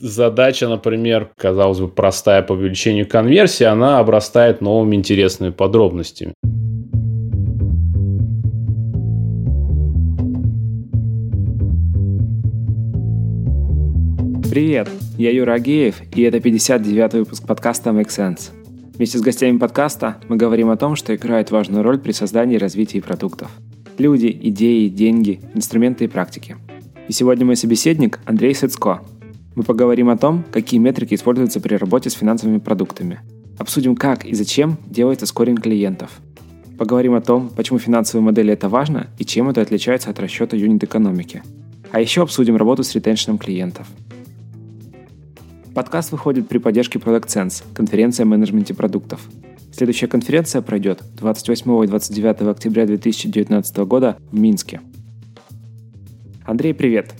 задача, например, казалось бы, простая по увеличению конверсии, она обрастает новыми интересными подробностями. Привет, я Юра Агеев, и это 59-й выпуск подкаста Make Sense. Вместе с гостями подкаста мы говорим о том, что играет важную роль при создании и развитии продуктов. Люди, идеи, деньги, инструменты и практики. И сегодня мой собеседник Андрей Сыцко. Мы поговорим о том, какие метрики используются при работе с финансовыми продуктами. Обсудим, как и зачем делается скоринг клиентов. Поговорим о том, почему финансовые модели это важно и чем это отличается от расчета юнит-экономики. А еще обсудим работу с ретеншеном клиентов. Подкаст выходит при поддержке ProductSense, конференция о менеджменте продуктов. Следующая конференция пройдет 28 и 29 октября 2019 года в Минске. Андрей, привет!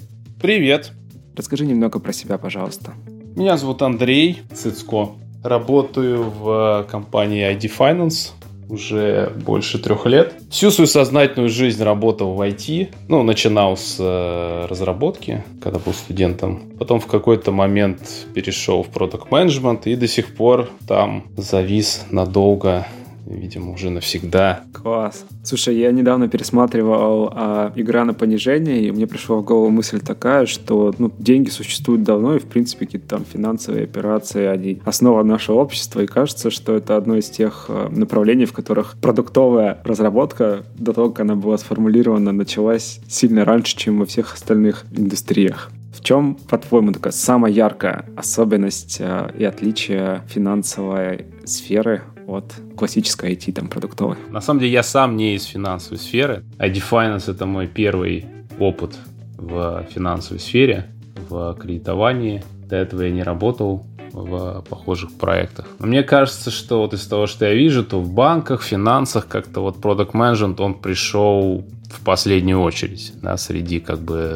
Привет! Расскажи немного про себя, пожалуйста. Меня зовут Андрей Сыцко. Работаю в компании ID Finance уже больше 3 лет. Всю свою сознательную жизнь работал в IT. Начинал с разработки, когда был студентом. Потом в какой-то момент перешел в продакт-менеджмент и до сих пор там завис надолго, видимо, уже навсегда. Класс. Слушай, я недавно пересматривал «Игра на понижение», и мне пришла в голову мысль такая, что деньги существуют давно, и, в принципе, какие-то там финансовые операции, они основа нашего общества, и кажется, что это одно из тех направлений, в которых продуктовая разработка, до того, как она была сформулирована, началась сильно раньше, чем во всех остальных индустриях. В чем, по-твоему, такая самая яркая особенность и отличие финансовой сферы от классической IT, продуктовой? На самом деле, я сам не из финансовой сферы. ID Finance — это мой первый опыт в финансовой сфере, в кредитовании. До этого я не работал в похожих проектах. Но мне кажется, что из того, что я вижу, то в банках, финансах как-то product management, он пришел в последнюю очередь, среди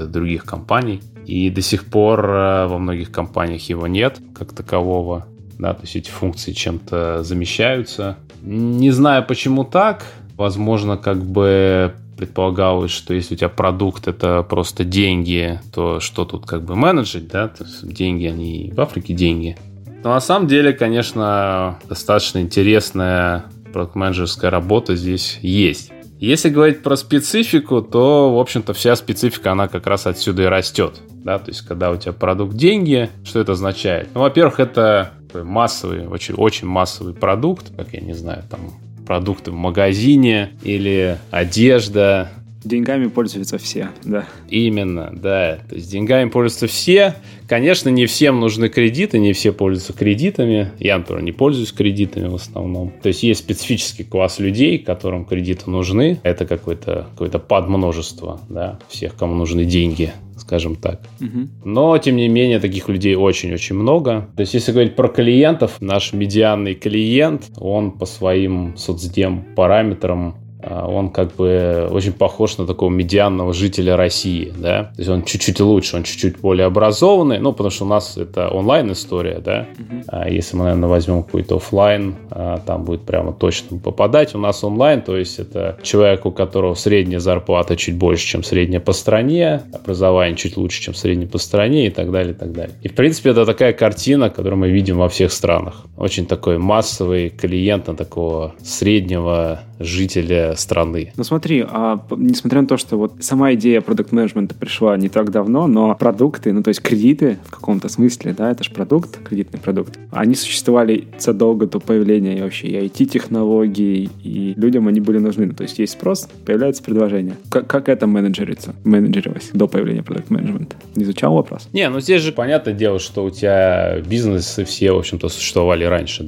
других компаний. И до сих пор во многих компаниях его нет как такового. То есть эти функции чем-то замещаются. Не знаю, почему так. Возможно, предполагалось, что если у тебя продукт — это просто деньги, то что тут менеджить, То есть деньги, они в Африке деньги. Но на самом деле, конечно, достаточно интересная продакт-менеджерская работа здесь есть. Если говорить про специфику, то, в общем-то, вся специфика, она как раз отсюда и растет. То есть, когда у тебя продукт деньги, что это означает? Во-первых, это массовый, очень, очень массовый продукт, как, я не знаю, продукты в магазине или одежда. Деньгами пользуются все, да. Именно, да. То есть деньгами пользуются все. Конечно, не всем нужны кредиты, не все пользуются кредитами. Я, например, не пользуюсь кредитами в основном. То есть есть специфический класс людей, которым кредиты нужны. Это какое-то подмножество, всех, кому нужны деньги, скажем так. Угу. Но, тем не менее, таких людей очень-очень много. То есть, если говорить про клиентов, наш медианный клиент, он по своим соцдем параметрам, он очень похож на такого медианного жителя России, То есть он чуть-чуть лучше, он чуть-чуть более образованный, потому что у нас это онлайн-история, Mm-hmm. А если мы, наверное, возьмем какой-то офлайн, там будет прямо точно попадать. У нас онлайн, то есть это человек, у которого средняя зарплата чуть больше, чем средняя по стране, образование чуть лучше, чем средняя по стране и так далее, и так далее. И, в принципе, это такая картина, которую мы видим во всех странах. Очень такой массовый клиент на такого среднего жителя страны. Смотри, несмотря на то, что сама идея продакт-менеджмента пришла не так давно, но продукты, то есть кредиты в каком-то смысле, это же продукт, кредитный продукт, они существовали задолго до появления вообще и IT-технологий, и людям они были нужны. То есть есть спрос, появляется предложение. Как это менеджерилось до появления продакт-менеджмента? Не изучал вопрос? Здесь же понятное дело, что у тебя бизнесы все, в общем-то, существовали раньше,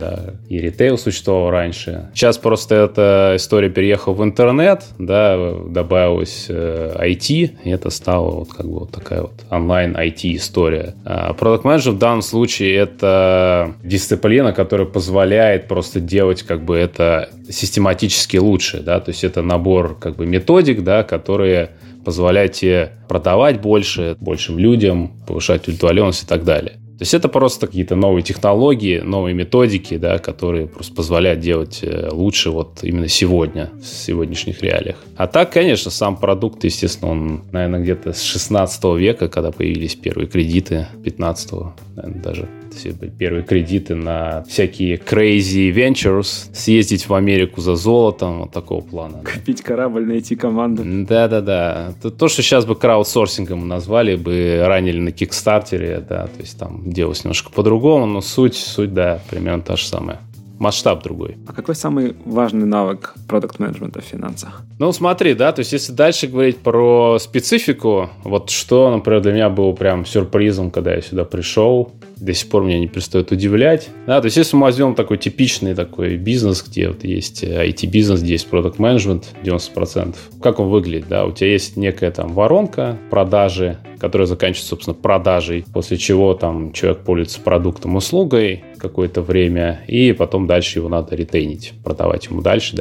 и ритейл существовал раньше. Сейчас просто эта история переехала в интернет, добавилось IT, и это стало такая онлайн IT история. Продакт-менеджер в данном случае это дисциплина, которая позволяет просто делать это систематически лучше, то есть это набор методик, которые позволяют тебе продавать больше, большим людям, повышать удовлетворенность и так далее. То есть это просто какие-то новые технологии, новые методики, да, которые просто позволяют делать лучше вот именно сегодня, в сегодняшних реалиях. А так, конечно, сам продукт, естественно, он, наверное, где-то с 16 века, когда появились первые кредиты, 15-го, наверное, даже все первые кредиты на всякие crazy ventures, съездить в Америку за золотом, вот такого плана. Купить корабль, найти команду. Да-да-да. То, что сейчас бы краудсорсингом назвали, бы ранили на Kickstarter, да, то есть там делалось немножко по-другому, но суть, да, примерно та же самая. Масштаб другой. А какой самый важный навык продакт-менеджмента в финансах? Ну, смотри, да, то есть если дальше говорить про специфику, вот что, например, для меня было прям сюрпризом, когда я сюда пришел, до сих пор меня не перестает удивлять. Да, то есть если мы возьмем такой типичный такой бизнес, где вот есть IT-бизнес, где есть продакт-менеджмент 90%, как он выглядит, да, у тебя есть некая там воронка продажи, которая заканчивается, собственно, продажей, после чего там человек пользуется продуктом, услугой какое-то время, и потом дальше его надо ретейнить, продавать ему дальше.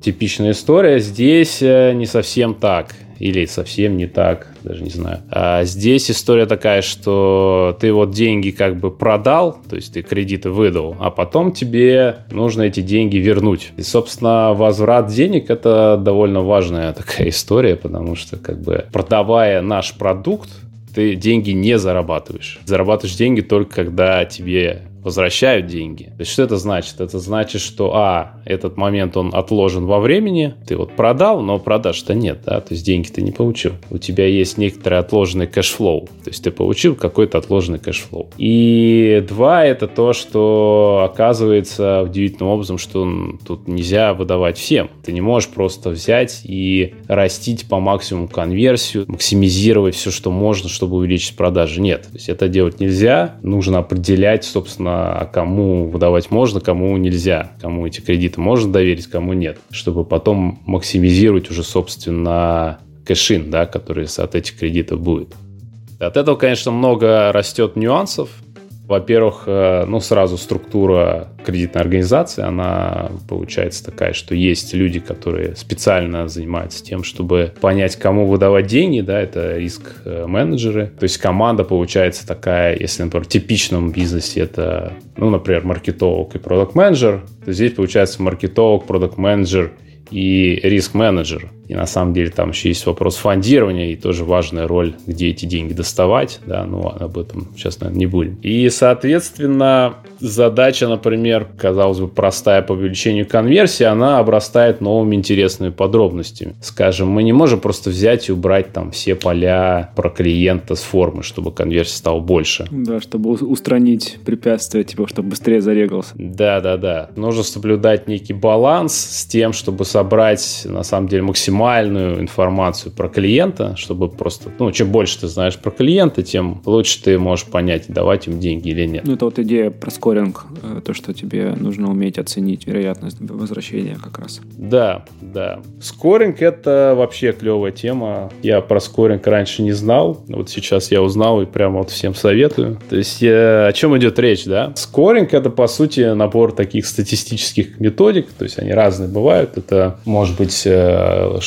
Типичная история. Здесь не совсем так. Или совсем не так, даже не знаю. А здесь история такая, что ты вот деньги как бы продал, то есть ты кредиты выдал, а потом тебе нужно эти деньги вернуть. И, собственно, возврат денег – это довольно важная такая история, потому что как бы продавая наш продукт, ты деньги не зарабатываешь. Зарабатываешь деньги только когда тебе возвращают деньги. То есть что это значит? Это значит, что этот момент он отложен во времени, ты вот продал, но продаж-то нет, да, то есть деньги ты не получил. У тебя есть некоторый отложенный кэшфлоу, то есть ты получил какой-то отложенный кэшфлоу. И два, это то, что оказывается удивительным образом, что тут нельзя выдавать всем. Ты не можешь просто взять и растить по максимуму конверсию, максимизировать все, что можно, чтобы увеличить продажи. Нет, то есть это делать нельзя, нужно определять, собственно, кому выдавать можно, кому нельзя, кому эти кредиты можно доверить, кому нет, чтобы потом максимизировать уже, собственно, кэш-ин, да, который от этих кредитов будет. От этого, конечно, много растет нюансов. Во-первых, ну, сразу структура кредитной организации, она получается такая, что есть люди, которые специально занимаются тем, чтобы понять, кому выдавать деньги, да, это риск-менеджеры. То есть команда получается такая, если, например, в типичном бизнесе это, ну, например, маркетолог и продакт-менеджер, то здесь получается маркетолог, продакт-менеджер и риск-менеджер. И на самом деле там еще есть вопрос фондирования и тоже важная роль, где эти деньги доставать, да, но об этом сейчас, наверное, не будем. И, соответственно, задача, например, казалось бы, простая по увеличению конверсии, она обрастает новыми интересными подробностями. Скажем, мы не можем просто взять и убрать там все поля про клиента с формы, чтобы конверсия стала больше. Да, чтобы устранить препятствия, типа, чтобы быстрее зарегался. Да. Нужно соблюдать некий баланс с тем, чтобы собрать, на самом деле, максимальную информацию про клиента, чтобы просто, ну, чем больше ты знаешь про клиента, тем лучше ты можешь понять, давать им деньги или нет. Ну, это вот идея про скоринг, то, что тебе нужно уметь оценить вероятность возвращения как раз. Да. Скоринг — это вообще клевая тема. Я про скоринг раньше не знал, вот сейчас я узнал и прямо вот всем советую. То есть о чем идет речь, да? Скоринг — это, по сути, набор таких статистических методик, то есть они разные бывают. Это, может быть,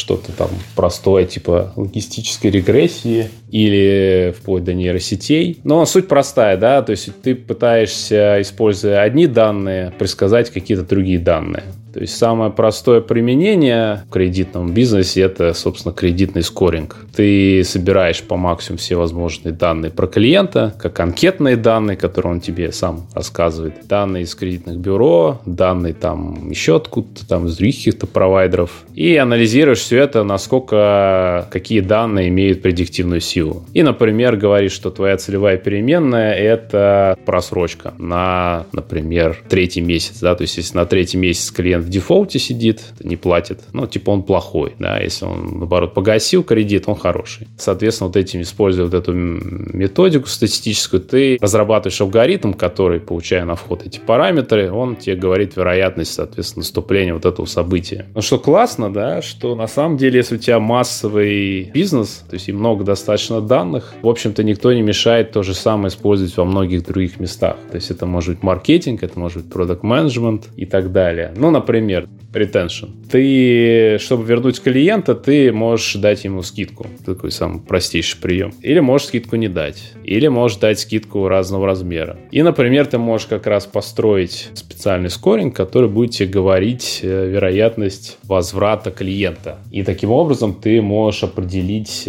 что-то там простое, типа логистической регрессии или вплоть до нейросетей. Но суть простая, да, то есть ты пытаешься, используя одни данные, предсказать какие-то другие данные. То есть самое простое применение в кредитном бизнесе – это, собственно, кредитный скоринг. Ты собираешь по максимуму все возможные данные про клиента, как анкетные данные, которые он тебе сам рассказывает, данные из кредитных бюро, данные там еще откуда-то, там из других каких-то провайдеров, и анализируешь все это, насколько какие данные имеют предиктивную силу. И, например, говоришь, что твоя целевая переменная – это просрочка на, например, третий месяц. Да? То есть если на третий месяц клиент в дефолте сидит, не платит, ну, типа он плохой, да, если он, наоборот, погасил кредит, он хороший. Соответственно, вот этим, используя вот эту методику статистическую, ты разрабатываешь алгоритм, который, получая на вход эти параметры, он тебе говорит вероятность, соответственно, наступления вот этого события. Ну, что классно, да, что на самом деле, если у тебя массовый бизнес, то есть и много достаточно данных, в общем-то, никто не мешает то же самое использовать во многих других местах. То есть это может быть маркетинг, это может быть продакт-менеджмент и так далее. Ну, например, например, ретеншн. Ты, чтобы вернуть клиента, ты можешь дать ему скидку. Такой самый простейший прием. Или можешь скидку не дать. Или можешь дать скидку разного размера. И, например, ты можешь как раз построить специальный скоринг, который будет тебе говорить вероятность возврата клиента. И таким образом ты можешь определить,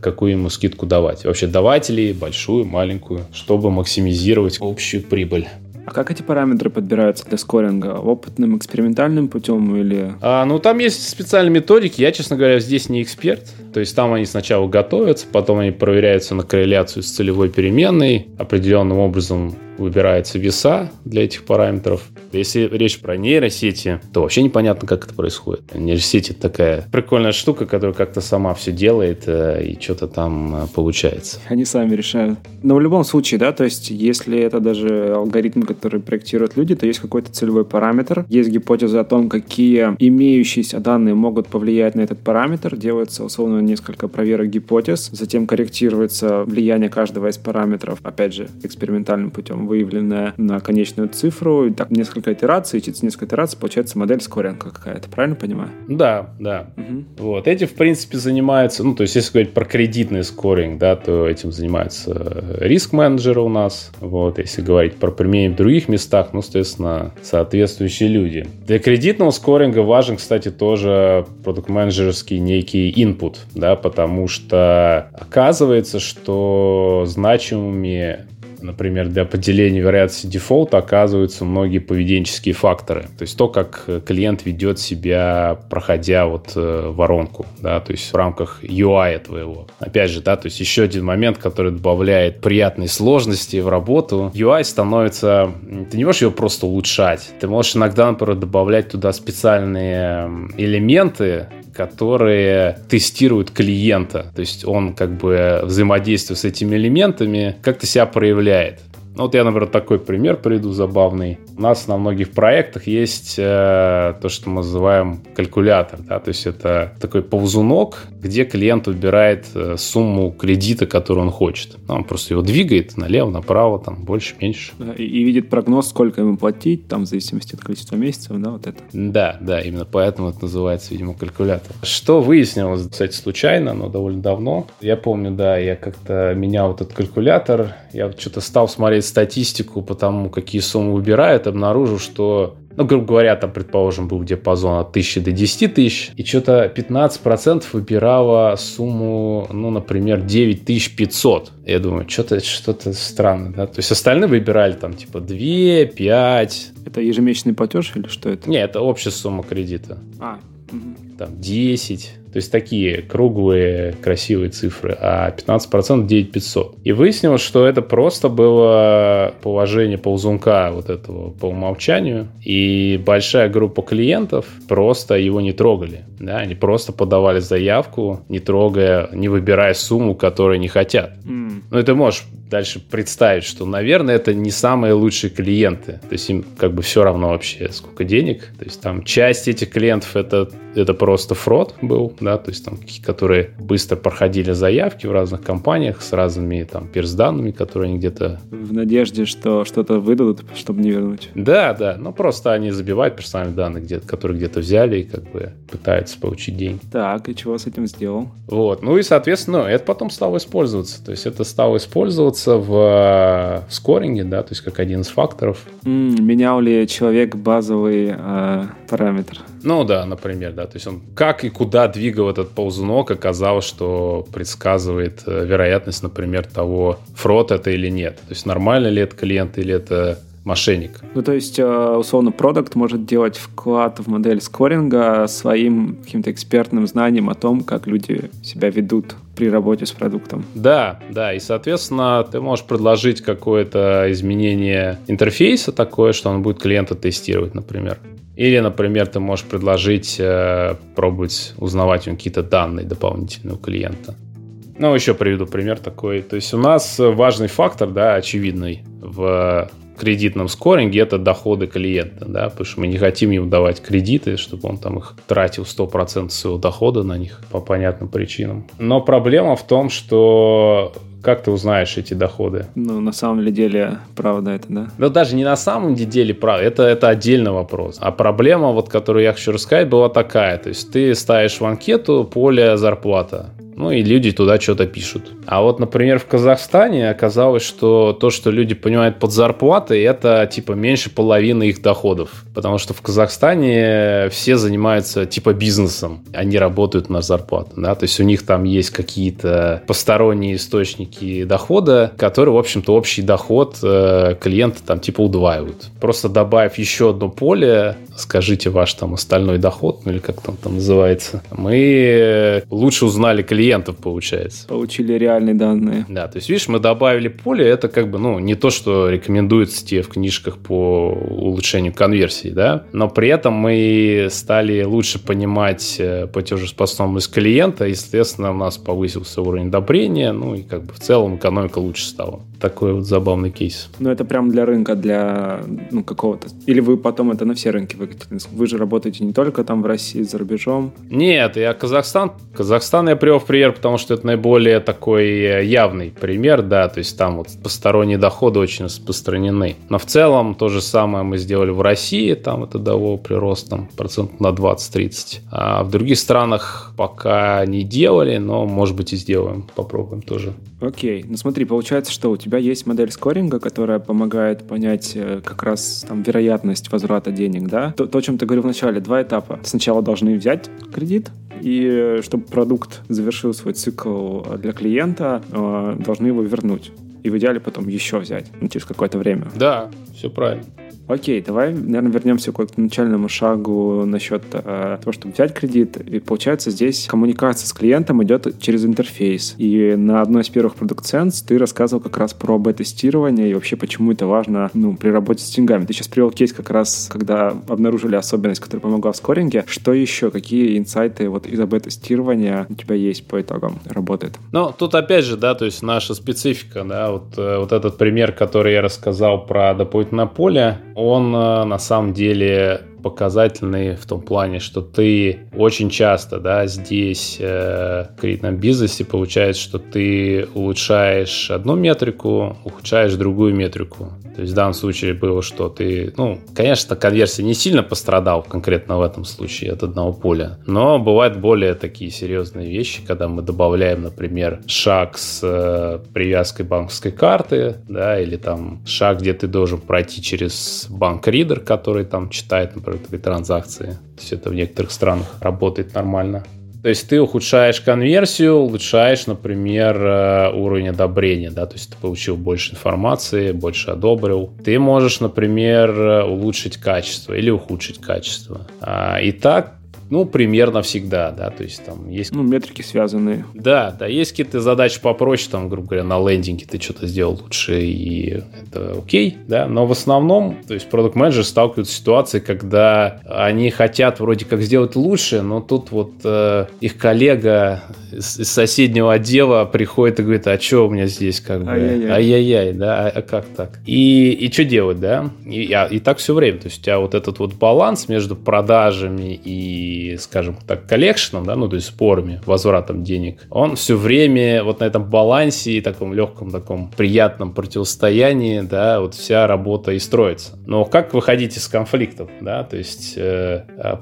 какую ему скидку давать. Вообще, давать ли большую, маленькую, чтобы максимизировать общую прибыль. А как эти параметры подбираются для скоринга? Опытным, экспериментальным путем или... Там есть специальные методики. Я, честно говоря, здесь не эксперт. То есть там они сначала готовятся, потом они проверяются на корреляцию с целевой переменной. Определенным образом выбираются веса для этих параметров. Если речь про нейросети, то вообще непонятно, как это происходит. Нейросети — это такая прикольная штука, которая как-то сама все делает, и что-то там получается. Они сами решают. Но в любом случае, да, то есть если это даже алгоритм, который проектируют люди, то есть какой-то целевой параметр, есть гипотеза о том, какие имеющиеся данные могут повлиять на этот параметр, делается условно несколько проверок гипотез, затем корректируется влияние каждого из параметров, опять же, экспериментальным путем, выявленная на конечную цифру. И так несколько итераций, и через несколько итераций получается модель скоринга какая-то, правильно понимаю? Да. Угу. Вот. Эти, в принципе, занимаются, то есть, если говорить про кредитный скоринг, да, то этим занимаются риск-менеджеры у нас. Вот. Если говорить про применение в других местах, соответственно, соответствующие люди. Для кредитного скоринга важен, кстати, тоже продакт-менеджерский некий input, да, потому что оказывается, что значимыми, например, для определения вероятности дефолта оказываются многие поведенческие факторы. То есть то, как клиент ведет себя, проходя воронку, да, то есть в рамках UI твоего. Опять же, да, то есть еще один момент, который добавляет приятные сложности в работу. UI становится... Ты не можешь его просто улучшать. Ты можешь иногда, например, добавлять туда специальные элементы, которые тестируют клиента. То есть он как бы взаимодействует с этими элементами, как-то себя проявляет. Я, например, такой пример приведу забавный. У нас на многих проектах есть то, что мы называем калькулятор. Да? То есть это такой ползунок, где клиент выбирает сумму кредита, которую он хочет. Он просто его двигает налево, направо, там больше, меньше. И видит прогноз, сколько ему платить, там в зависимости от количества месяцев, да, вот это. Да, именно поэтому это называется, видимо, калькулятор. Что выяснилось, кстати, случайно, но довольно давно. Я помню, я как-то менял этот калькулятор, я что-то стал смотреть статистику по тому, какие суммы выбирают, обнаружил, что, грубо говоря, там, предположим, был диапазон от 1000 до 10 тысяч, и что-то 15% выбирало сумму, например, 9500. Я думаю, что-то странное, да? То есть остальные выбирали там, 2, 5. Это ежемесячный платеж или что это? Нет, это общая сумма кредита. Там 10... То есть такие круглые, красивые цифры, а 15% 9500. И выяснилось, что это просто было положение ползунка этого по умолчанию, и большая группа клиентов просто его не трогали. Да? Они просто подавали заявку, не выбирая сумму, которую не хотят. И ты можешь дальше представить, что, наверное, это не самые лучшие клиенты. То есть им как бы все равно вообще, сколько денег. То есть там часть этих клиентов это просто фрод был, да, то есть там какие, которые быстро проходили заявки в разных компаниях с разными там персданными, которые они где-то... В надежде, что что-то выдадут, чтобы не вернуть. Да, просто они забивают персональные данные, которые где-то взяли и как бы пытаются получить деньги. Так, и чего с этим сделал? И, соответственно, это потом стало использоваться. То есть это стало использоваться в скоринге, да, то есть как один из факторов. Менял ли человек базовый параметр? Например, да, то есть он как и куда двигал этот ползунок, оказалось, что предсказывает вероятность, например, того, фрод это или нет. То есть нормально ли это клиент или это мошенник. То есть, условно, продакт может делать вклад в модель скоринга своим каким-то экспертным знанием о том, как люди себя ведут при работе с продуктом. Да, и, соответственно, ты можешь предложить какое-то изменение интерфейса такое, что он будет клиента тестировать, например. Или, например, ты можешь предложить пробовать узнавать какие-то данные дополнительные у клиента. Еще приведу пример такой. То есть у нас важный фактор, да, очевидный в кредитном скоринге — это доходы клиента, да, потому что мы не хотим ему давать кредиты, чтобы он там их тратил 100% своего дохода на них по понятным причинам. Но проблема в том, что Как ты узнаешь эти доходы? Ну, на самом ли деле, правда это, да? Ну, даже не на самом деле, правда, это отдельный вопрос. А проблема, вот, которую я хочу рассказать, была такая. То есть ты ставишь в анкету поле «зарплата». Ну, и люди туда что-то пишут. А вот, например, в Казахстане оказалось, что то, что люди понимают под зарплатой, это, типа, меньше половины их доходов. Потому что в Казахстане все занимаются, типа, бизнесом. Они работают на зарплату, да? То есть у них там есть какие-то посторонние источники дохода, которые, в общем-то, общий доход клиента там, типа, удваивают. Просто добавив еще одно поле, скажите ваш там остальной доход, ну, или как там называется, мы лучше узнали клиента, получается. Получили реальные данные. Да, то есть, видишь, мы добавили поле, это как бы, ну, не то, что рекомендуется тебе в книжках по улучшению конверсии, да, но при этом мы стали лучше понимать платежеспособность клиента, и, соответственно, у нас повысился уровень одобрения, ну, и как бы в целом экономика лучше стала. Такой вот забавный кейс. Ну, это прям для рынка, для, ну, какого-то... Или вы потом это на все рынки выкатили? Вы же работаете не только там в России, за рубежом. Нет, я Казахстан я привел в пример, потому что это наиболее такой явный пример, да, то есть там вот посторонние доходы очень распространены. Но в целом то же самое мы сделали в России, там это дало прирост там, 20-30%. А в других странах пока не делали, но, может быть, и сделаем, попробуем тоже. Окей, ну смотри, получается, что у тебя есть модель скоринга, которая помогает понять как раз там вероятность возврата денег, да? То, о чем ты говорил в начале, два этапа. Сначала должны взять кредит, и чтобы продукт завершил свой цикл для клиента, должны его вернуть. И в идеале потом еще взять, ну, через какое-то время. Да, все правильно. Окей, давай, наверное, вернемся к начальному шагу насчет того, чтобы взять кредит. И получается, здесь коммуникация с клиентом идет через интерфейс. И на одной из первых ProductSense ты рассказывал как раз про бета-тестирование и вообще, почему это важно, ну, при работе с деньгами. Ты сейчас привел кейс как раз, когда обнаружили особенность, которая помогла в скоринге. Что еще? Какие инсайты вот из-за бета-тестирования у тебя есть по итогам работы? Ну, тут опять же, да, то есть наша специфика, да, вот этот пример, который я рассказал про дополнительное поле, он на самом деле показательный в том плане, что ты очень часто, да, здесь в кредитном бизнесе получается, что ты улучшаешь одну метрику, ухудшаешь другую метрику. То есть в данном случае было, что ты, ну, конечно, конверсия не сильно пострадала конкретно в этом случае от одного поля, но бывают более такие серьезные вещи, когда мы добавляем, например, шаг с привязкой банковской карты, да, или там шаг, где ты должен пройти через банк-ридер, который там читает, например, твои транзакции. То есть это в некоторых странах работает нормально. То есть ты ухудшаешь конверсию, улучшаешь, например, уровень одобрения, да, то есть ты получил больше информации, больше одобрил. Ты можешь, например, улучшить качество или ухудшить качество. И так, ну, примерно всегда, да, то есть там есть... Ну, метрики связанные. Да, да, есть какие-то задачи попроще, там, грубо говоря, на лендинге ты что-то сделал лучше, и это окей, да, но в основном, то есть продакт-менеджеры сталкиваются с ситуацией, когда они хотят вроде как сделать лучше, но тут вот их коллега из соседнего отдела приходит и говорит, а что у меня здесь, как бы, ай-яй-яй, да, а как так? И что делать, да? И так все время, то есть у тебя вот этот вот баланс между продажами и, скажем так, коллекшеном, да, ну, то есть спорами, возвратом денег, он все время вот на этом балансе и таком легком, таком приятном противостоянии, да, вот вся работа и строится. Но как выходить из конфликтов, да, то есть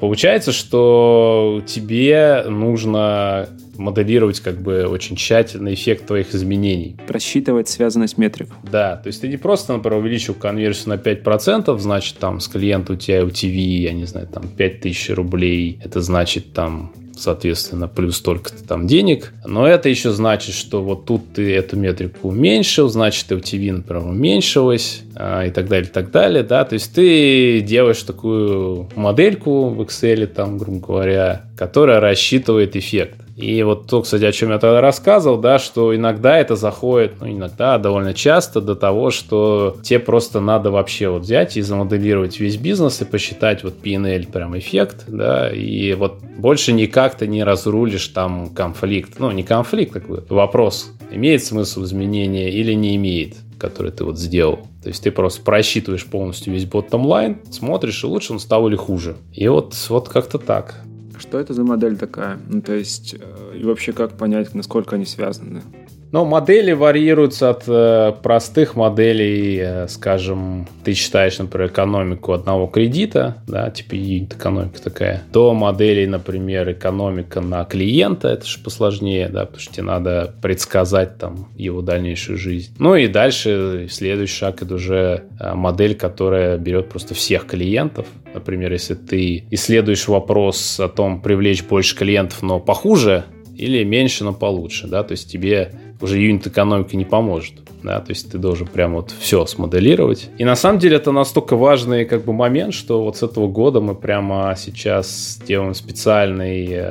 получается, что тебе нужно моделировать как бы очень тщательно эффект твоих изменений. Просчитывать связанность метрик. Да, то есть ты не просто, например, увеличил конверсию на 5%, значит, там, с клиента у тебя LTV, я не знаю, там, 5000 рублей, это значит, там, соответственно, плюс столько-то там денег. Но это еще значит, что вот тут ты эту метрику уменьшил, значит, LTV, например, уменьшилась, и так далее, да. То есть ты делаешь такую модельку в Excel, там, грубо говоря, которая рассчитывает эффект. И вот то, кстати, о чем я тогда рассказывал, да, что иногда это заходит, ну, иногда, а довольно часто до того, что тебе просто надо вообще вот взять и замоделировать весь бизнес и посчитать вот P&L прям эффект, да, и вот больше никак ты не разрулишь там конфликт, ну, не конфликт, как бы, вопрос, имеет смысл изменения или не имеет, который ты вот сделал. То есть ты просто просчитываешь полностью весь bottom-лайн, смотришь, и лучше он стал или хуже. И вот как-то так. Что это за модель такая? Ну, то есть, и вообще как понять, насколько они связаны? Но модели варьируются от простых моделей, скажем, ты считаешь, например, экономику одного кредита, да, типа юнит-экономика такая, до моделей, например, экономика на клиента, это же посложнее, да, потому что тебе надо предсказать там его дальнейшую жизнь. Ну и дальше следующий шаг — это уже модель, которая берет просто всех клиентов. Например, если ты исследуешь вопрос о том, привлечь больше клиентов, но похуже, или меньше, но получше, да, то есть тебе уже юнит-экономика не поможет, да, то есть ты должен прям вот все смоделировать. И на самом деле это настолько важный как бы момент, что вот с этого года мы прямо сейчас делаем специальный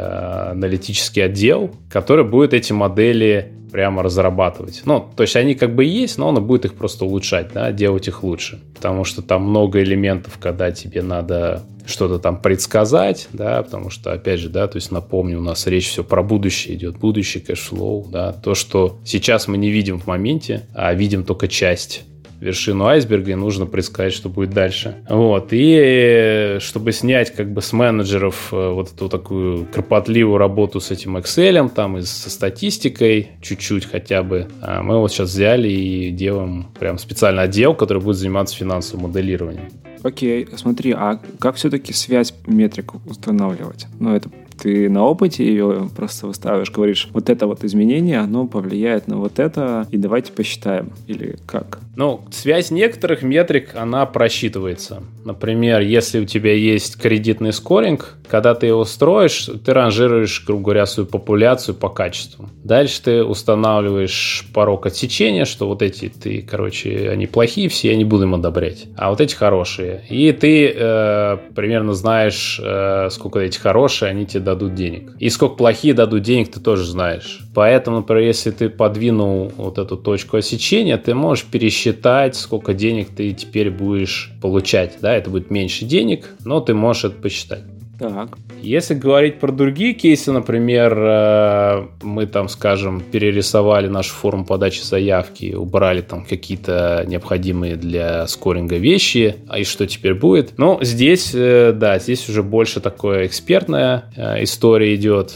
аналитический отдел, который будет эти модели прямо разрабатывать. Ну, то есть они как бы есть, но он будет их просто улучшать, да, делать их лучше. Потому что там много элементов, когда тебе надо что-то там предсказать, да, потому что, опять же, да, то есть напомню, у нас речь все про будущее идет, будущий кэшфлоу, да, то, что сейчас мы не видим в моменте, а видим только часть, вершину айсберга, и нужно предсказать, что будет дальше. Вот. И чтобы снять как бы с менеджеров вот эту такую кропотливую работу с этим Excel, там, и со статистикой чуть-чуть хотя бы, мы вот сейчас взяли и делаем прям специальный отдел, который будет заниматься финансовым моделированием. Окей, смотри, а как все-таки связь метрик устанавливать? Ну, это ты на опыте ее просто выставишь, говоришь, вот это вот изменение, оно повлияет на вот это, и давайте посчитаем. Или как? Ну, связь некоторых метрик, она просчитывается. Например, если у тебя есть кредитный скоринг, когда ты его строишь, ты ранжируешь, грубо говоря, свою популяцию по качеству. Дальше ты устанавливаешь порог отсечения, что вот эти ты, короче, они плохие все, я не буду им одобрять, а вот эти хорошие. И ты примерно знаешь, сколько эти хорошие, они тебе дадут денег. И сколько плохие дадут денег, ты тоже знаешь. Поэтому, например, если ты подвинул вот эту точку отсечения, ты можешь пересчитать, сколько денег ты теперь будешь получать. Да, это будет меньше денег, но ты можешь это посчитать. Так. Если говорить про другие кейсы, например, мы там, скажем, перерисовали нашу форму подачи заявки, убрали там какие-то необходимые для скоринга вещи, а и что теперь будет? Ну, здесь, да, здесь уже больше такое экспертная история идет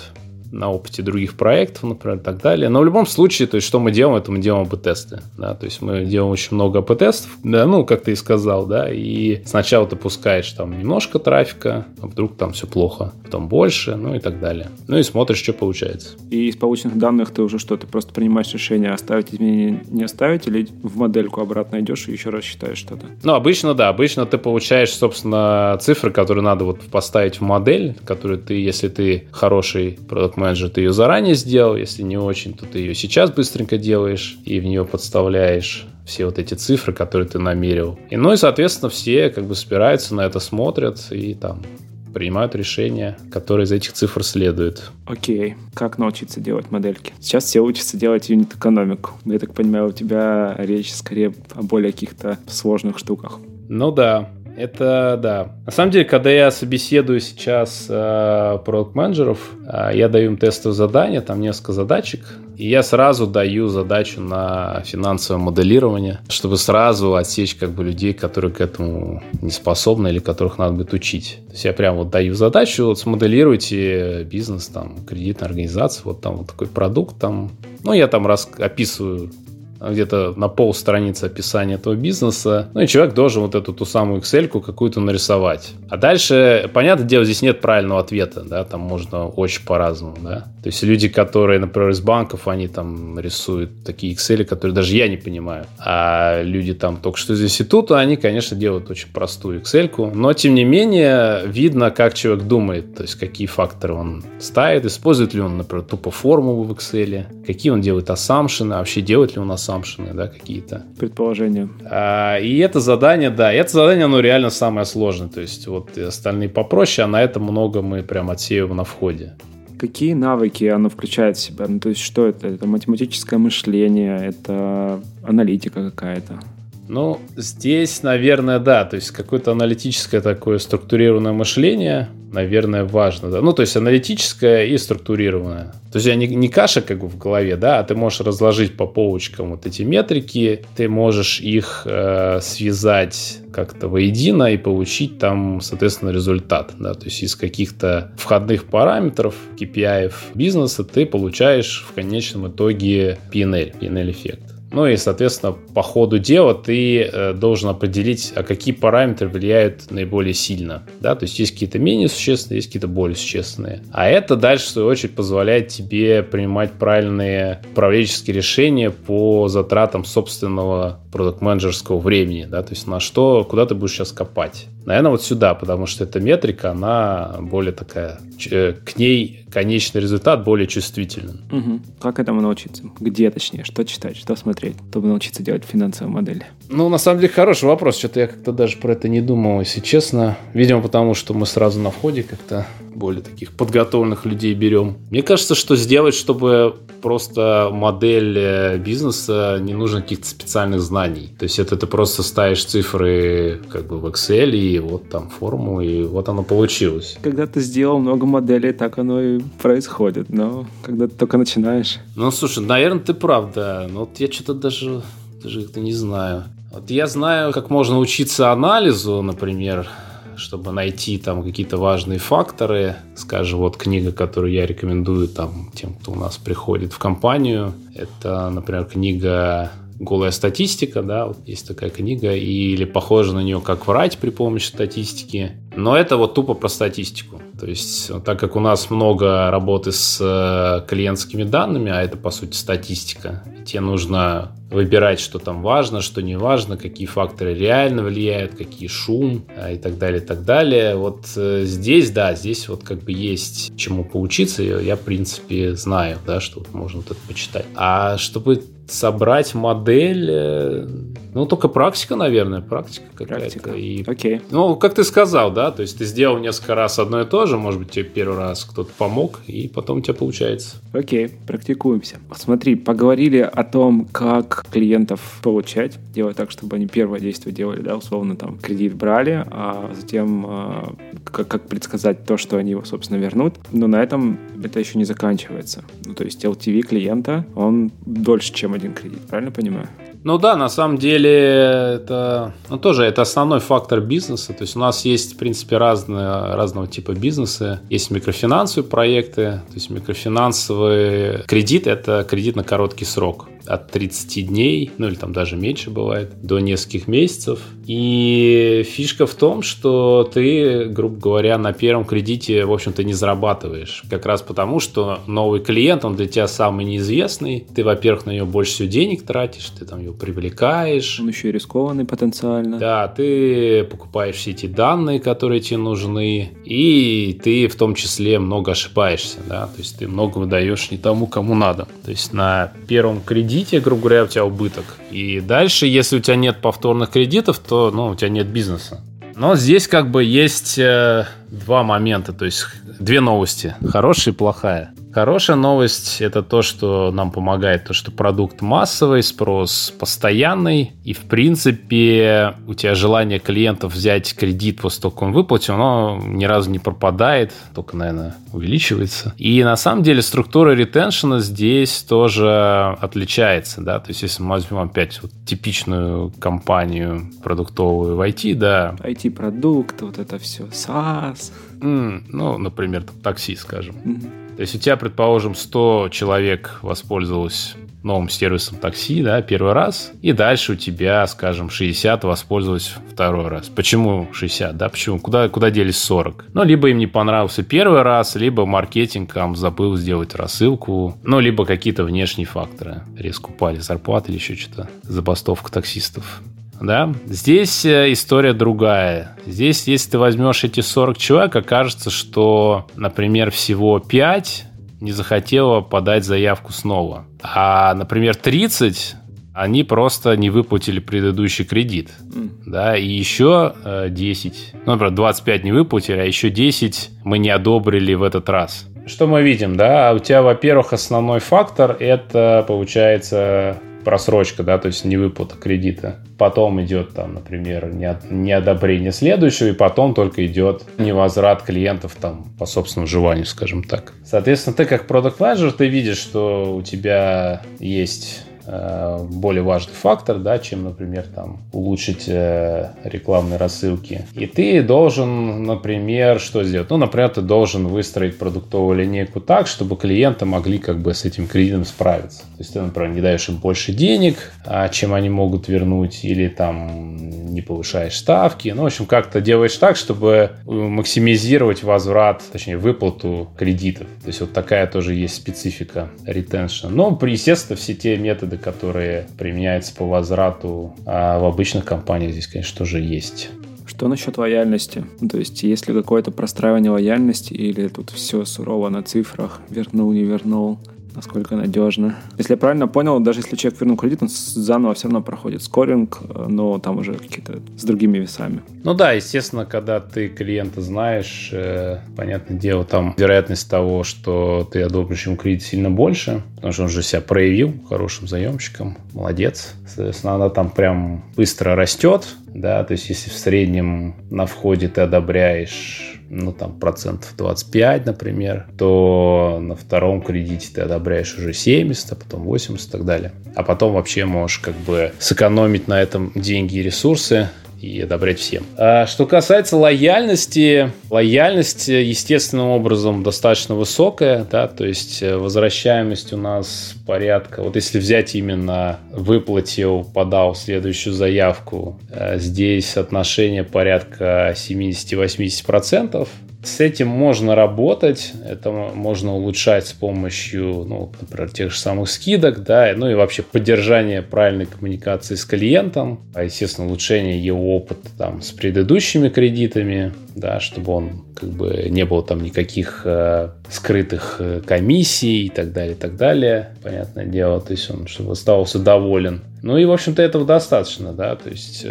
на опыте других проектов, например, и так далее. Но в любом случае, то есть, что мы делаем, это мы делаем АБ-тесты. Да? То есть мы делаем очень много АБ-тестов, да, ну, как ты и сказал, да, и сначала ты пускаешь там немножко трафика, а вдруг там все плохо, потом больше, ну и так далее. Ну и смотришь, что получается. И из полученных данных ты уже что, ты просто принимаешь решение, оставить изменения, не оставить, или в модельку обратно идешь и еще раз считаешь что-то? Ну, обычно, да, обычно ты получаешь, собственно, цифры, которые надо вот поставить в модель, которые ты, если ты хороший продакт менеджер, ты ее заранее сделал, если не очень, то ты ее сейчас быстренько делаешь и в нее подставляешь все вот эти цифры, которые ты намерил. И, ну и, соответственно, все как бы собираются на это, смотрят и там принимают решения, которые из этих цифр следуют. Окей. Как научиться делать модельки? Сейчас все учатся делать юнит-экономику. Я так понимаю, у тебя речь скорее о более каких-то сложных штуках. Ну да. Это да. На самом деле, когда я собеседую сейчас продакт-менеджеров, я даю им тестовые задания, там несколько задачек, и я сразу даю задачу на финансовое моделирование, чтобы сразу отсечь как бы людей, которые к этому не способны или которых надо будет учить. То есть я прям вот даю задачу, вот смоделируйте бизнес, там, кредитная организация, вот там вот такой продукт, там, ну, я там описываю где-то на полстраницы описания этого бизнеса. Ну и человек должен вот эту ту самую Excel-ку какую-то нарисовать. А дальше, понятное дело, здесь нет правильного ответа, да, там можно очень по-разному, да. То есть люди, которые, например, из банков, они там рисуют такие Excel, которые даже я не понимаю. А люди там только что из института, они, конечно, делают очень простую Excel-ку, но, тем не менее, видно, как человек думает, то есть какие факторы он ставит, использует ли он, например, тупо формулу в Excel, какие он делает ассампшены, вообще делает ли он ассампшены, да, какие-то предположения. И это задание, да, это задание, оно реально самое сложное. То есть вот остальные попроще, а на это много мы прям отсеиваем на входе. Какие навыки оно включает в себя? Ну, то есть что это? Это математическое мышление, это аналитика какая-то? Ну, здесь, наверное, да, то есть какое-то аналитическое такое структурированное мышление, наверное, важно, да. Ну, то есть аналитическое и структурированное. То есть не каша как бы в голове, да, а ты можешь разложить по полочкам вот эти метрики, ты можешь их связать как-то воедино и получить там, соответственно, результат, да. То есть из каких-то входных параметров, KPI бизнеса ты получаешь в конечном итоге P&L эффект. Ну и, соответственно, по ходу дела ты должен определить, а какие параметры влияют наиболее сильно. Да? То есть есть какие-то менее существенные, есть какие-то более существенные. А это дальше, в свою очередь, позволяет тебе принимать правильные управленческие решения по затратам собственного продакт-менеджерского времени. Да? То есть на что, куда ты будешь сейчас копать. Наверное, вот сюда, потому что эта метрика, она более такая, к ней конечный результат более чувствителен. Угу. Как этому научиться? Где, точнее, что читать, что смотреть, чтобы научиться делать финансовую модель? Ну, на самом деле, хороший вопрос. Что-то я как-то даже про это не думал, если честно. Видимо, потому что мы сразу на входе как-то более таких подготовленных людей берем. Мне кажется, что сделать, чтобы просто модель бизнеса, не нужно каких-то специальных знаний. То есть это ты просто ставишь цифры как бы в Excel и вот там форму, и вот оно получилось. Когда ты сделал много моделей, так оно и происходит, но когда ты только начинаешь... Ну, слушай, наверное, ты прав, да, но вот я что-то даже как-то не знаю. Вот я знаю, как можно учиться анализу, например, чтобы найти там какие-то важные факторы. Скажем, вот книга, которую я рекомендую там тем, кто у нас приходит в компанию, это, например, книга «Голая статистика», да, вот есть такая книга, или похоже на нее «Как врать при помощи статистики». Но это вот тупо про статистику. То есть, так как у нас много работы с клиентскими данными, а это, по сути, статистика, тебе нужно выбирать, что там важно, что не важно, какие факторы реально влияют, какие шум и так далее, и так далее. Вот здесь, да, здесь вот как бы есть чему поучиться. Я, в принципе, знаю, да, что вот можно вот это почитать. А чтобы собрать модель... Ну, только практика, наверное, практика какая-то. И... Окей. Ну, как ты сказал, да, то есть ты сделал несколько раз одно и то же, может быть, тебе первый раз кто-то помог, и потом у тебя получается. Окей, практикуемся. Смотри, поговорили о том, как клиентов получать, делать так, чтобы они первое действие делали, да, условно, там, кредит брали, а затем как предсказать то, что они его, собственно, вернут. Но на этом это еще не заканчивается. Ну, то есть LTV клиента, он дольше, чем один кредит, правильно понимаю? Ну да, на самом деле это, ну, тоже это основной фактор бизнеса. То есть у нас есть, в принципе, разного типа бизнесы. Есть микрофинансовые проекты. То есть микрофинансовый кредит – это кредит на короткий срок. От 30 дней, ну или там даже меньше бывает, до нескольких месяцев. И фишка в том, что ты, грубо говоря, на первом кредите, в общем-то, не зарабатываешь. Как раз потому, что новый клиент, он для тебя самый неизвестный. Ты, во-первых, на него больше всего денег тратишь, ты там его привлекаешь. Он еще и рискованный потенциально. Да, ты покупаешь все эти данные, которые тебе нужны. И ты в том числе много ошибаешься, да. То есть ты много выдаешь не тому, кому надо. То есть на первом кредите, грубо говоря, у тебя убыток. И дальше, если у тебя нет повторных кредитов, то, ну, у тебя нет бизнеса. Но здесь как бы есть два момента, то есть две новости, хорошая и плохая. Хорошая новость – это то, что нам помогает, то, что продукт массовый, спрос постоянный, и, в принципе, у тебя желание клиентов взять кредит после того, как он выплатил, оно ни разу не пропадает, только, наверное, увеличивается. И, на самом деле, структура ретеншена здесь тоже отличается, да, то есть, если мы возьмем опять вот типичную компанию продуктовую в IT, да. IT-продукт, вот это все, SaaS. Ну, например, там, такси, скажем. То есть у тебя, предположим, 100 человек воспользовалось новым сервисом такси, да, первый раз, и дальше у тебя, скажем, 60 воспользовалось второй раз. Почему 60, да, почему? Куда делись 40? Ну, либо им не понравился первый раз, либо маркетинг там забыл сделать рассылку, ну, либо какие-то внешние факторы. Резко упали зарплаты или еще что-то, забастовка таксистов. Да? Здесь история другая. Здесь, если ты возьмешь эти 40 человек, окажется, что, например, всего 5 не захотело подать заявку снова. А, например, 30 они просто не выплатили предыдущий кредит. Да? И еще 10, ну, например, 25 не выплатили, а еще 10 мы не одобрили в этот раз. Что мы видим, да? У тебя, во-первых, основной фактор – это, получается, просрочка, да, то есть невыплата кредита. Потом идет, там, например, неодобрение следующего, и потом только идет невозврат клиентов там, по собственному желанию, скажем так. Соответственно, ты как продакт-менеджер, ты видишь, что у тебя есть более важный фактор, да, чем, например, там, улучшить рекламные рассылки. И ты должен, например, что сделать? Ну, например, ты должен выстроить продуктовую линейку так, чтобы клиенты могли как бы с этим кредитом справиться. То есть ты, например, не даешь им больше денег, чем они могут вернуть, или там не повышаешь ставки. Ну, в общем, как-то делаешь так, чтобы максимизировать возврат, точнее, выплату кредитов. То есть вот такая тоже есть специфика ретеншна. Но, естественно, все те методы, которые применяются по возврату, а в обычных компаниях здесь, конечно, тоже есть. Что насчет лояльности? То есть, есть ли какое-то простраивание лояльности, или тут все сурово на цифрах, вернул, не вернул, насколько надежно? Если я правильно понял, даже если человек вернул кредит, он заново все равно проходит скоринг, но там уже какие-то с другими весами. Ну да, естественно, когда ты клиента знаешь, понятное дело, там вероятность того, что ты одобришь ему кредит, сильно больше, потому что он же себя проявил хорошим заемщиком, молодец. Соответственно, она там прям быстро растет, да, то есть если в среднем на входе ты одобряешь, ну, там, процентов 25, например, то на втором кредите ты одобряешь уже 70, а потом 80 и так далее. А потом вообще можешь как бы сэкономить на этом деньги и ресурсы и одобрять всем. А что касается лояльности, лояльность естественным образом достаточно высокая, да, то есть возвращаемость у нас порядка, вот если взять именно выплатил, подал следующую заявку, здесь отношение порядка 70-80%. С этим можно работать, это можно улучшать с помощью, ну, например, тех же самых скидок, да, ну и вообще поддержание правильной коммуникации с клиентом, а, естественно, улучшение его опыта там с предыдущими кредитами, да, чтобы он как бы не было там никаких скрытых комиссий и так далее, понятное дело, то есть он чтобы оставался доволен. Ну и, в общем-то, этого достаточно, да, то есть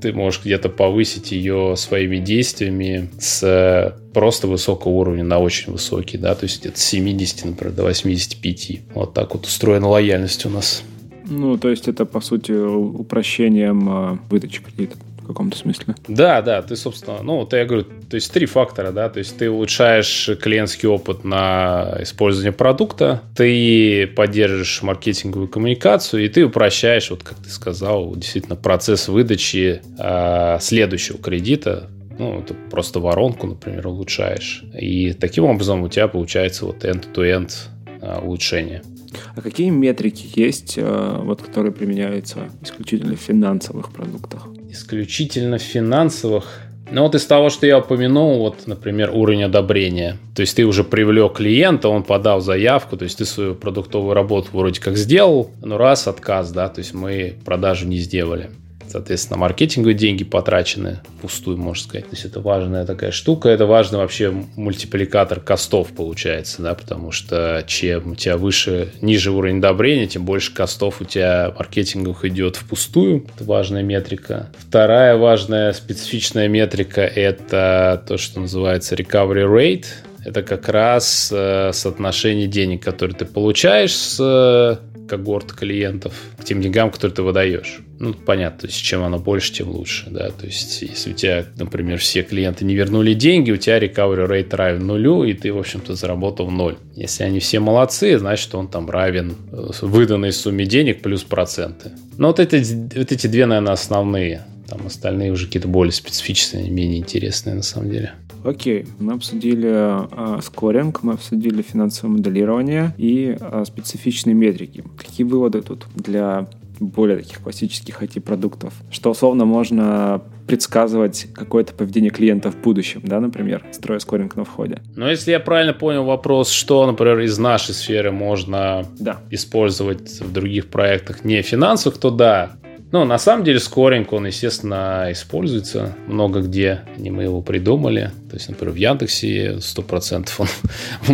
ты можешь где-то повысить ее своими действиями с просто высокого уровня на очень высокий, да, то есть где-то с 70, например, до 85. Вот так вот устроена лояльность у нас. Ну, то есть это, по сути, упрощением выдачи кредита. В каком-то смысле. Да, да, ты, собственно, ну, вот я говорю, то есть три фактора, да, то есть ты улучшаешь клиентский опыт на использование продукта, ты поддерживаешь маркетинговую коммуникацию, и ты упрощаешь, вот как ты сказал, действительно, процесс выдачи следующего кредита. Ну, это просто воронку, например, улучшаешь. И таким образом у тебя получается вот end-to-end улучшение. А какие метрики есть, вот, которые применяются исключительно в финансовых продуктах? Исключительно в финансовых. Ну вот из того, что я упомянул, вот, например, уровень одобрения. То есть ты уже привлек клиента, он подал заявку, то есть ты свою продуктовую работу вроде как сделал, но раз отказ, да, то есть мы продажу не сделали. Соответственно, маркетинговые деньги потрачены впустую, можно сказать. То есть это важная такая штука. Это важный вообще мультипликатор костов получается, да, потому что чем у тебя выше, ниже уровень одобрения, тем больше костов у тебя маркетинговых идет впустую. Это важная метрика. Вторая важная специфичная метрика – это то, что называется recovery rate. Это как раз соотношение денег, которые ты получаешь с когорт клиентов к тем деньгам, которые ты выдаешь. Ну, понятно, то есть чем оно больше, тем лучше, да, то есть если у тебя, например, все клиенты не вернули деньги, у тебя recovery rate равен нулю, и ты, в общем-то, заработал ноль. Если они все молодцы, значит, он там равен выданной сумме денег плюс проценты. Но вот эти две, наверное, основные. Там остальные уже какие-то более специфичные, менее интересные на самом деле. Окей, мы обсудили скоринг, мы обсудили финансовое моделирование и специфичные метрики. Какие выводы тут для более таких классических IT-продуктов? Что условно можно предсказывать какое-то поведение клиента в будущем, да, например, строя скоринг на входе. Но если я правильно понял вопрос, что, например, из нашей сферы можно использовать в других проектах не финансовых, то да. Ну, на самом деле, скоринг, он, естественно, используется много где, не мы его придумали. То есть, например, в Яндексе 100% он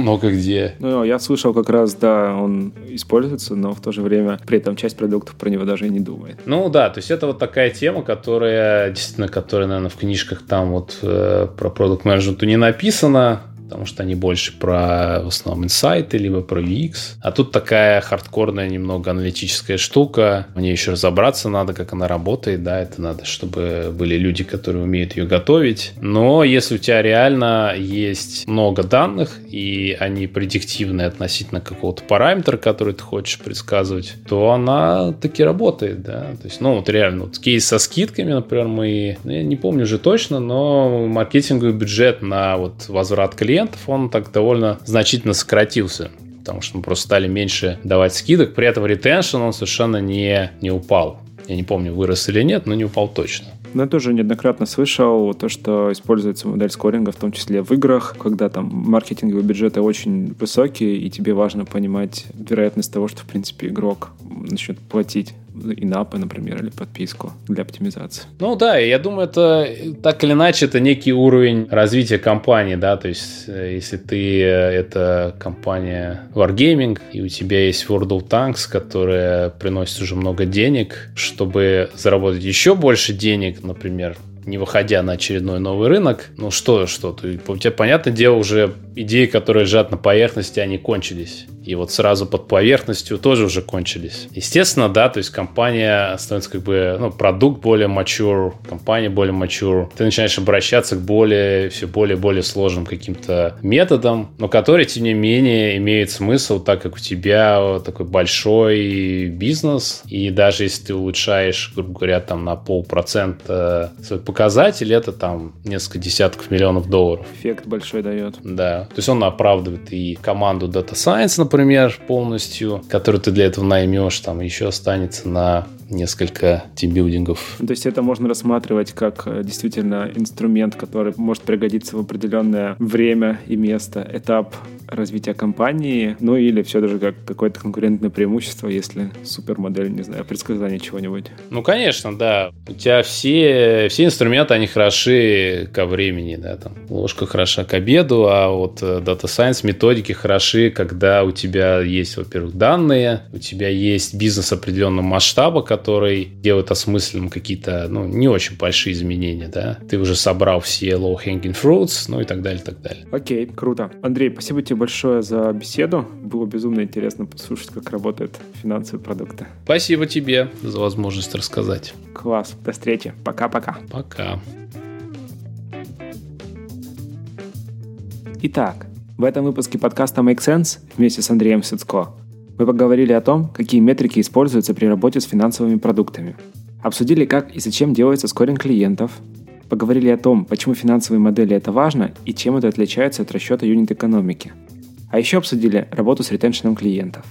много где. Ну, я слышал как раз, да, он используется, но в то же время при этом часть продуктов про него даже и не думает. Ну, да, то есть, это вот такая тема, которая, действительно, которая, наверное, в книжках там вот про продукт-менеджмент не написана. потому что они больше про, в основном, инсайты, либо про UX. А тут такая хардкорная немного аналитическая штука. Мне еще разобраться надо, как она работает, да, это надо, чтобы были люди, которые умеют ее готовить. Но если у тебя реально есть много данных, и они предиктивны относительно какого-то параметра, который ты хочешь предсказывать, то она таки работает, да. То есть, ну, вот реально, вот кейс со скидками, например, мы, я не помню уже точно, но маркетинговый бюджет на вот возврат клиентов, он так довольно значительно сократился, потому что мы просто стали меньше давать скидок, при этом ретеншн, он совершенно не упал. Я не помню, вырос или нет, но не упал точно. Но я тоже неоднократно слышал то, что используется модель скоринга, в том числе в играх, когда там маркетинговые бюджеты очень высокие, и тебе важно понимать вероятность того, что, в принципе, игрок начнет платить инапы, например, или подписку для оптимизации. Ну да, я думаю, это так или иначе, это некий уровень развития компании, да, то есть если ты, это компания Wargaming, и у тебя есть World of Tanks, которая приносит уже много денег, чтобы заработать еще больше денег, например, не выходя на очередной новый рынок, ну что, у тебя, понятное дело, уже идеи, которые лежат на поверхности, они кончились. И вот сразу под поверхностью тоже уже кончились. Естественно, да, то есть компания становится как бы, ну, продукт более mature, компания более mature. Ты начинаешь обращаться к все более сложным каким-то методам, но которые, тем не менее, имеют смысл, так как у тебя такой большой бизнес, и даже если ты улучшаешь, грубо говоря, там на 0,5% свой показатель, это там несколько десятков миллионов долларов. Эффект большой дает. Да, то есть он оправдывает и команду Data Science, например, полностью, которую ты для этого наймешь, там еще останется на несколько тимбилдингов. То есть это можно рассматривать как действительно инструмент, который может пригодиться в определенное время и место, этап развития компании, ну или все даже как какое-то конкурентное преимущество, если супермодель, не знаю, предсказание чего-нибудь. Ну, конечно, да. У тебя все инструменты, они хороши ко времени, да, там ложка хороша к обеду, а вот Data Science методики хороши, когда у тебя есть, во-первых, данные, у тебя есть бизнес определенного масштаба, который делает осмысленным какие-то, ну, не очень большие изменения, да. Ты уже собрал все low-hanging fruits, ну и так далее, так далее. Окей, круто. Андрей, спасибо тебе большое за беседу. Было безумно интересно послушать, как работают финансовые продукты. Спасибо тебе за возможность рассказать. Класс. До встречи. Пока-пока. Пока. Итак, в этом выпуске подкаста Make Sense вместе с Андреем Сыцко мы поговорили о том, какие метрики используются при работе с финансовыми продуктами. Обсудили, как и зачем делается скоринг клиентов. Поговорили о том, почему финансовые модели это важно и чем это отличается от расчета юнит-экономики. А еще обсудили работу с ретеншеном клиентов.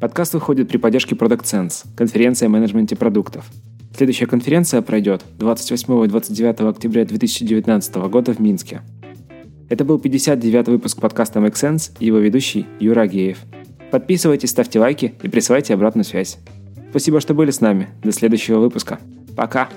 Подкаст выходит при поддержке ProductSense, конференция о менеджменте продуктов. Следующая конференция пройдет 28 и 29 октября 2019 года в Минске. Это был 59-й выпуск подкаста Make Sense и его ведущий Юра Агеев. Подписывайтесь, ставьте лайки и присылайте обратную связь. Спасибо, что были с нами. До следующего выпуска. Пока!